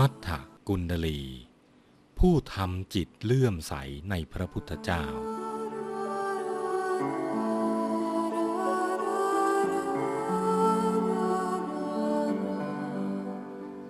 มัฏฐกุณฑลีผู้ทำจิตเลื่อมใสในพระพุทธเจ้า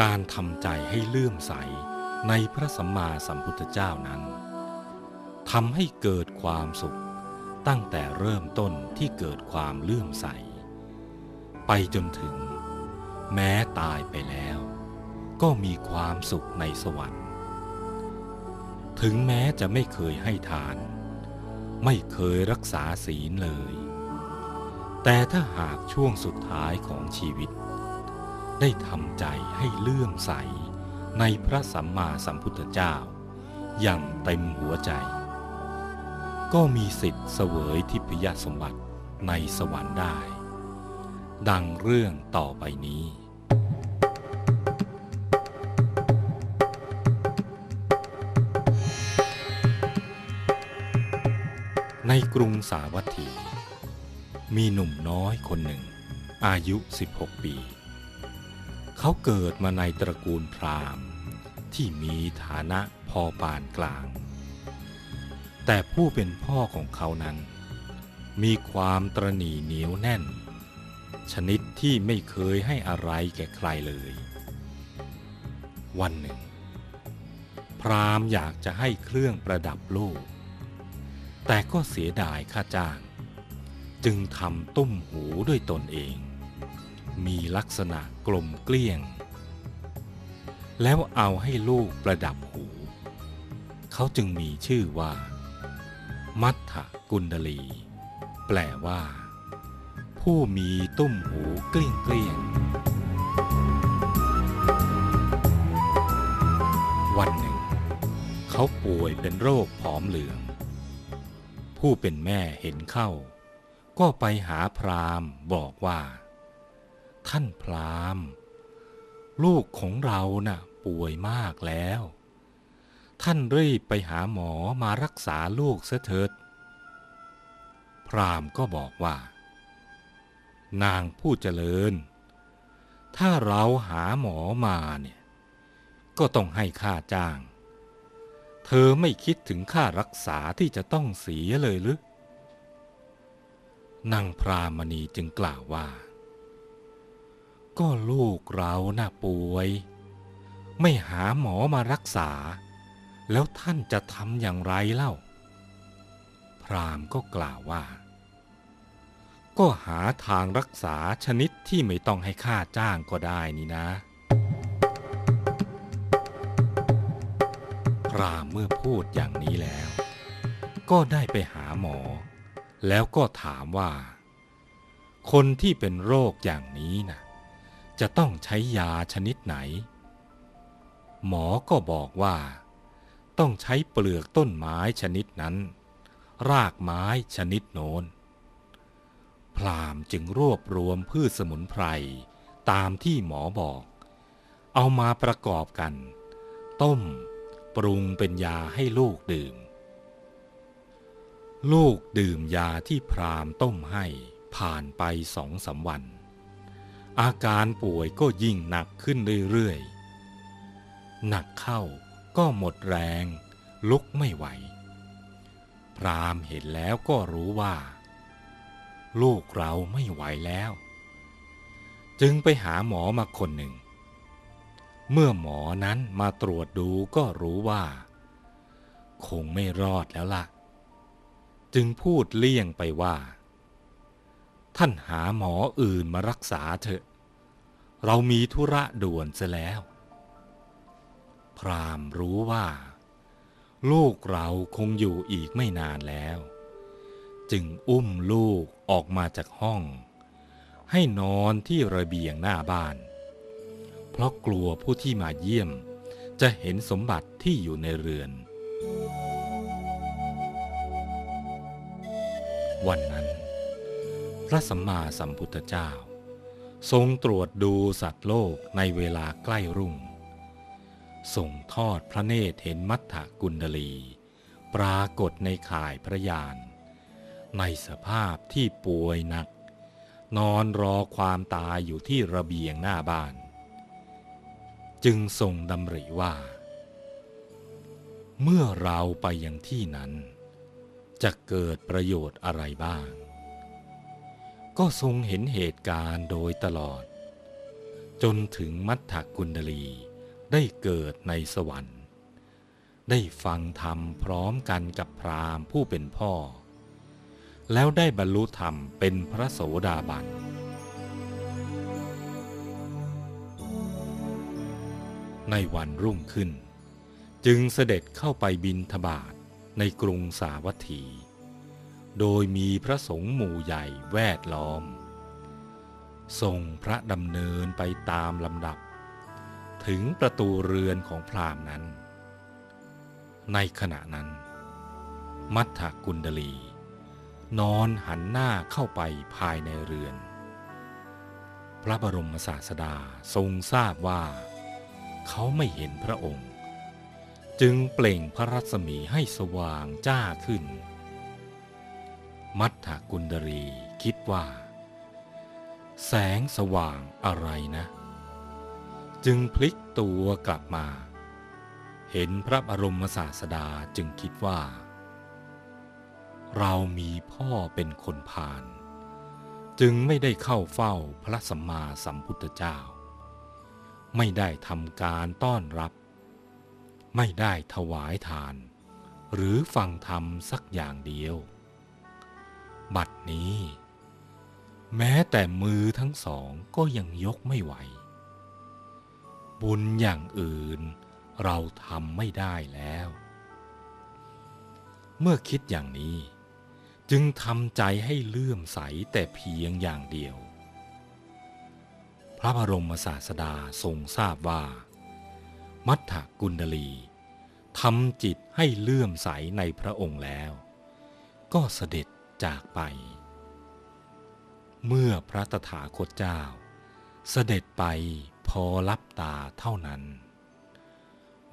การทำใจให้เลื่อมใสในพระสัมมาสัมพุทธเจ้านั้นทำให้เกิดความสุขตั้งแต่เริ่มต้นที่เกิดความเลื่อมใสไปจนถึงแม้ตายไปแล้วก็มีความสุขในสวรรค์ถึงแม้จะไม่เคยให้ทานไม่เคยรักษาศีลเลยแต่ถ้าหากช่วงสุดท้ายของชีวิตได้ทำใจให้เลื่อมใสในพระสัมมาสัมพุทธเจ้าอย่างเต็มหัวใจก็มีสิทธิ์เสวยทิพยสมบัติในสวรรค์ได้ดังเรื่องต่อไปนี้ในกรุงสาวัตถีมีหนุ่มน้อยคนหนึ่งอายุ16ปีเขาเกิดมาในตระกูลพราหมณ์ที่มีฐานะพอปานกลางแต่ผู้เป็นพ่อของเขานั้นมีความตระหนี่เหนียวแน่นชนิดที่ไม่เคยให้อะไรแก่ใครเลยวันหนึ่งพราหมณ์อยากจะให้เครื่องประดับโลกแต่ก็เสียดายค่าจ้างจึงทำตุ้มหูด้วยตนเองมีลักษณะกลมเกลี้ยงแล้วเอาให้ลูกประดับหูเขาจึงมีชื่อว่ามัฏฐกุณฑลีแปลว่าผู้มีตุ้มหูเกลี้ยงเกลี้ยงวันหนึ่งเขาป่วยเป็นโรคผอมเหลืองผู้เป็นแม่เห็นเข้าก็ไปหาพราหมณ์บอกว่าท่านพราหมณ์ลูกของเราน่ะป่วยมากแล้วท่านรีบไปหาหมอมารักษาลูกเสียเถิดพราหมณ์ก็บอกว่านางผู้เจริญถ้าเราหาหมอมาเนี่ยก็ต้องให้ค่าจ้างเธอไม่คิดถึงค่ารักษาที่จะต้องเสียเลยหรือนางพรามณีจึงกล่าวว่าก็ลูกเราน่ะป่วยไม่หาหมอมารักษาแล้วท่านจะทำอย่างไรเล่าพราหมณ์ก็กล่าวว่าก็หาทางรักษาชนิดที่ไม่ต้องให้ค่าจ้างก็ได้นี่นะพราหมณ์เมื่อพูดอย่างนี้แล้วก็ได้ไปหาหมอแล้วก็ถามว่าคนที่เป็นโรคอย่างนี้นะจะต้องใช้ยาชนิดไหนหมอก็บอกว่าต้องใช้เปลือกต้นไม้ชนิดนั้นรากไม้ชนิดโน้นพราหมณ์จึงรวบรวมพืชสมุนไพรตามที่หมอบอกเอามาประกอบกันต้มปรุงเป็นยาให้ลูกดื่มลูกดื่มยาที่พราหมณ์ต้มให้ผ่านไป 2-3 วันอาการป่วยก็ยิ่งหนักขึ้นเรื่อยๆหนักเข้าก็หมดแรงลุกไม่ไหวพราหมณ์เห็นแล้วก็รู้ว่าลูกเราไม่ไหวแล้วจึงไปหาหมอมาคนหนึ่งเมื่อหมอนั้นมาตรวจดูก็รู้ว่าคงไม่รอดแล้วล่ะจึงพูดเลี่ยงไปว่าท่านหาหมออื่นมารักษาเถอะเรามีธุระด่วนซะแล้วพราหมณ์รู้ว่าลูกเราคงอยู่อีกไม่นานแล้วจึงอุ้มลูกออกมาจากห้องให้นอนที่ระเบียงหน้าบ้านเพราะกลัวผู้ที่มาเยี่ยมจะเห็นสมบัติที่อยู่ในเรือนวันนั้นพระสัมมาสัมพุทธเจ้าทรงตรวจดูสัตว์โลกในเวลาใกล้รุ่งทรงทอดพระเนตรเห็นมัฏฐกุณฑลีปรากฏในข่ายพระยานในสภาพที่ป่วยหนักนอนรอความตายอยู่ที่ระเบียงหน้าบ้าน จึงทรงดำริว่าเมื่อเราไปยังที่นั้นจะเกิดประโยชน์อะไรบ้างก็ทรงเห็นเหตุการณ์โดยตลอดจนถึงมัฏฐกุณดลีได้เกิดในสวรรค์ได้ฟังธรรมพร้อมกันกับพราหมณ์ผู้เป็นพ่อแล้วได้บรรลุธรรมเป็นพระโสดาบันในวันรุ่งขึ้นจึงเสด็จเข้าไปบิณฑบาตในกรุงสาวัตถีโดยมีพระสงฆ์หมู่ใหญ่แวดล้อมทรงพระดำเนินไปตามลำดับถึงประตูเรือนของพราหมณ์นั้นในขณะนั้นมัฏฐกุณดลีนอนหันหน้าเข้าไปภายในเรือนพระบรมศาสดาทรงทราบว่าเขาไม่เห็นพระองค์จึงเปล่งพระรัศมีให้สว่างจ้าขึ้นมัฏฐกุณดลีคิดว่าแสงสว่างอะไรนะจึงพลิกตัวกลับมาเห็นพระบรมศาสดาจึงคิดว่าเรามีพ่อเป็นคนพาลจึงไม่ได้เข้าเฝ้าพระสัมมาสัมพุทธเจ้าไม่ได้ทำการต้อนรับไม่ได้ถวายทานหรือฟังธรรมสักอย่างเดียวบัดนี้แม้แต่มือทั้งสองก็ยังยกไม่ไหวบุญอย่างอื่นเราทำไม่ได้แล้วเมื่อคิดอย่างนี้จึงทำใจให้เลื่อมใสแต่เพียงอย่างเดียวพระบรมศาสดาทรงทราบว่ามัฏฐกุณดลีทำจิตให้เลื่อมใสในพระองค์แล้วก็เสด็จจากไปเมื่อพระตถาคตเจ้าเสด็จไปพอลับตาเท่านั้น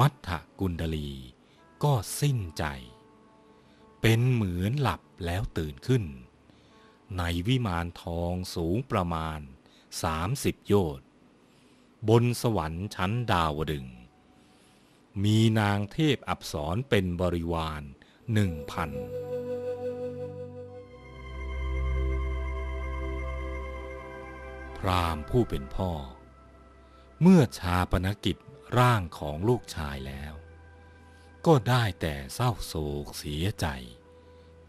มัฏฐกุณดลีก็สิ้นใจเป็นเหมือนหลับแล้วตื่นขึ้นในวิมานทองสูงประมาณ30 โยชน์บนสวรรค์ชั้นดาวดึงส์มีนางเทพอัปสรเป็นบริวาร 1,000พราหมณ์ผู้เป็นพ่อเมื่อชาปนกิจร่างของลูกชายแล้วก็ได้แต่เศร้าโศกเสียใจ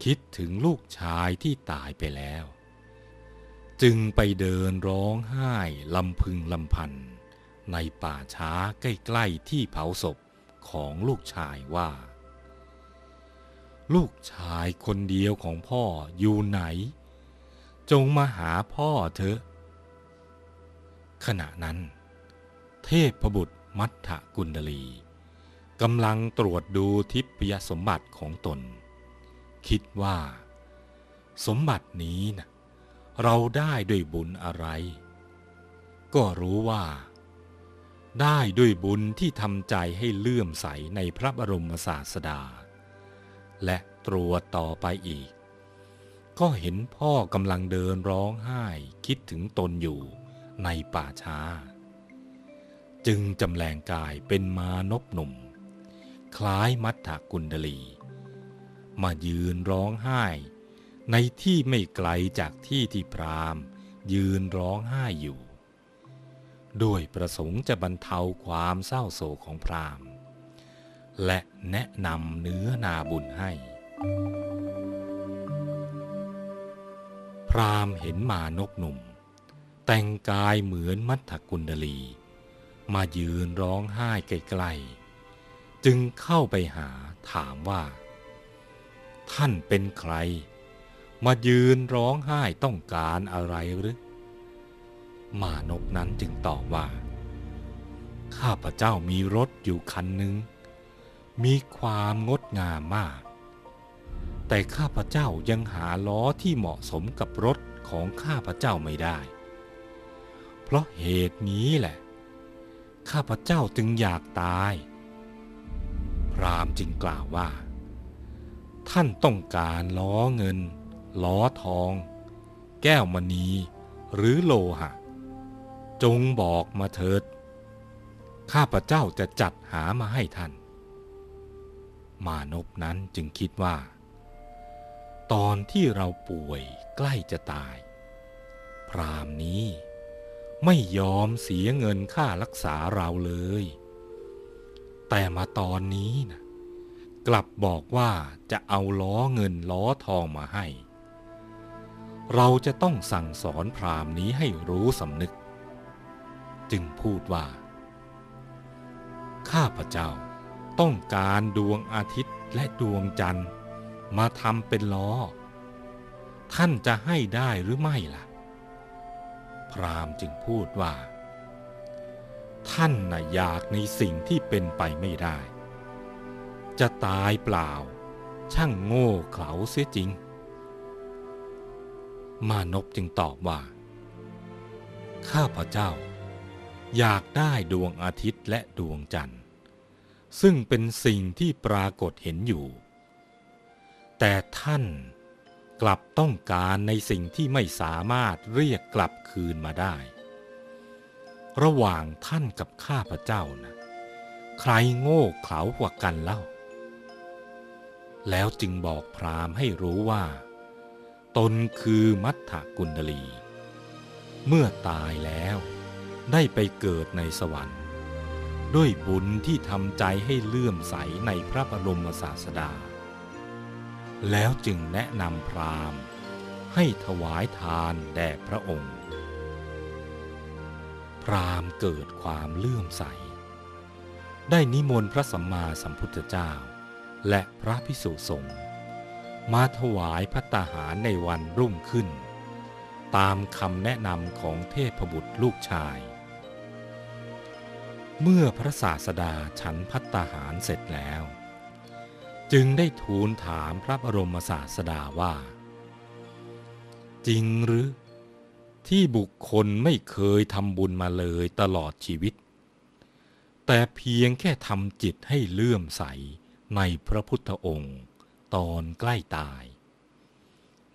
คิดถึงลูกชายที่ตายไปแล้วจึงไปเดินร้องไห้ลำพึงลำพันในป่าช้าใกล้ๆที่เผาศพของลูกชายว่าลูกชายคนเดียวของพ่ออยู่ไหนจงมาหาพ่อเถอะขณะนั้นเทพบุตรมัฏฐกุณดลีกำลังตรวจดูทิพยสมบัติของตนคิดว่าสมบัตินี้นะเราได้ด้วยบุญอะไรก็รู้ว่าได้ด้วยบุญที่ทำใจให้เลื่อมใสในพระบรมศาสดาและตรวจต่อไปอีกก็เห็นพ่อกำลังเดินร้องไห้คิดถึงตนอยู่ในป่าช้าจึงจำแลงกายเป็นมานพหนุ่มคล้ายมัฏฐกุณดลีมายืนร้องไห้ในที่ไม่ไกลจากที่ที่พราหมณ์ยืนร้องไห้อยู่ด้วยประสงค์จะบรรเทาความเศร้าโศกของพราหมณ์และแนะนำเนื้อนาบุญให้พราหมณ์เห็นมานพหนุ่มแต่งกายเหมือนมัฏฐกุณดลีมายืนร้องไห้ใกล้ๆจึงเข้าไปหาถามว่าท่านเป็นใครมายืนร้องไห้ต้องการอะไรหรือมานพนั้นจึงตอบว่าข้าพเจ้ามีรถอยู่คันหนึ่งมีความงดงามมากแต่ข้าพเจ้ายังหาล้อที่เหมาะสมกับรถของข้าพเจ้าไม่ได้เพราะเหตุนี้แหละข้าพเจ้าจึงอยากตายพราหมณ์จึงกล่าวว่าท่านต้องการล้อเงินล้อทองแก้วมณีหรือโลหะจงบอกมาเถิด ข้าพเจ้าจะจัดหามาให้ท่านมานพนั้นจึงคิดว่าตอนที่เราป่วยใกล้จะตายพราหมณ์นี้ไม่ยอมเสียเงินค่ารักษาเราเลยแต่มาตอนนี้นะกลับบอกว่าจะเอาล้อเงินล้อทองมาให้เราจะต้องสั่งสอนพราหมณ์นี้ให้รู้สำนึกจึงพูดว่าข้าพเจ้าต้องการดวงอาทิตย์และดวงจันทร์มาทำเป็นล้อท่านจะให้ได้หรือไม่ล่ะพราหมณ์จึงพูดว่าท่านน่ะอยากในสิ่งที่เป็นไปไม่ได้จะตายเปล่าช่างโง่เขลาเสียจริงมานพจึงตอบว่าข้าพเจ้าอยากได้ดวงอาทิตย์และดวงจันทร์ซึ่งเป็นสิ่งที่ปรากฏเห็นอยู่แต่ท่านกลับต้องการในสิ่งที่ไม่สามารถเรียกกลับคืนมาได้ระหว่างท่านกับข้าพเจ้านะใครโง่เขลากว่ากันเล่าแล้วจึงบอกพราหมณ์ให้รู้ว่าตนคือมัฏฐกุณฑลีเมื่อตายแล้วได้ไปเกิดในสวรรค์ด้วยบุญที่ทำใจให้เลื่อมใสในพระบรมศาสดาแล้วจึงแนะนำพราหมณ์ให้ถวายทานแด่พระองค์พราหมณ์เกิดความเลื่อมใสได้นิมนต์พระสัมมาสัมพุทธเจ้าและพระภิกษุสงฆ์มาถวายภัตตาหารในวันรุ่งขึ้นตามคำแนะนำของเทพบุตรลูกชายเมื่อพระศาสดาฉันภัตตาหารเสร็จแล้วจึงได้ทูลถามพระบรมศาสดาว่าจริงหรือที่บุคคลไม่เคยทำบุญมาเลยตลอดชีวิตแต่เพียงแค่ทำจิตให้เลื่อมใสในพระพุทธองค์ตอนใกล้ตาย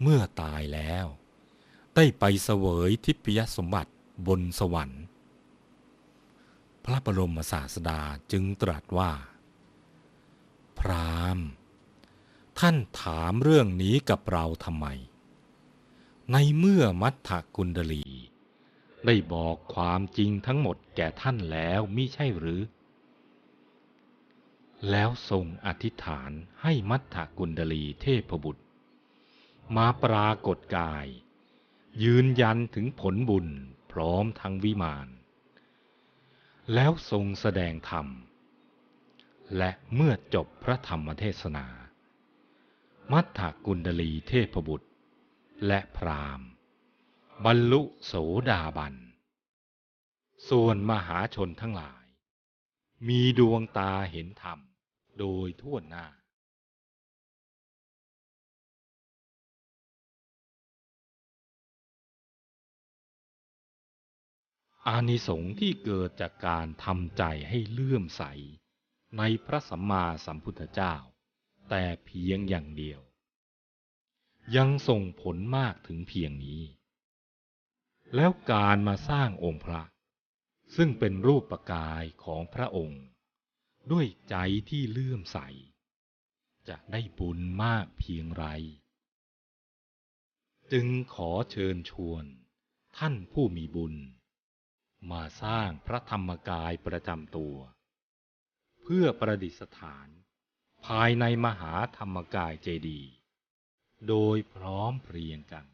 เมื่อตายแล้วได้ไปเสวยทิพยสมบัติบนสวรรค์พระบรมศาสดาจึงตรัสว่าพราหมณ์ท่านถามเรื่องนี้กับเราทำไมในเมื่อมัฏฐกุณฑลีได้บอกความจริงทั้งหมดแก่ท่านแล้วมิใช่หรือแล้วทรงอธิษฐานให้มัฏฐกุณฑลีเทพบุตรมาปรากฏกายยืนยันถึงผลบุญพร้อมทั้งวิมานแล้วทรงแสดงธรรมและเมื่อจบพระธรรมเทศนามัฏฐกุณฑลีเทพบุตรและพราหมณ์บรรลุโสดาบันส่วนมหาชนทั้งหลายมีดวงตาเห็นธรรมโดยทั่วหน้าอานิสงส์ที่เกิดจากการทำใจให้เลื่อมใสในพระสัมมาสัมพุทธเจ้าแต่เพียงอย่างเดียวยังส่งผลมากถึงเพียงนี้แล้วการมาสร้างองค์พระซึ่งเป็นรูปกายของพระองค์ด้วยใจที่เลื่อมใสจะได้บุญมากเพียงไรจึงขอเชิญชวนท่านผู้มีบุญมาสร้างพระธรรมกายประจำตัวเพื่อประดิษฐานภายในมหาธรรมกายเจดีย์โดยพร้อมเพรียงกัน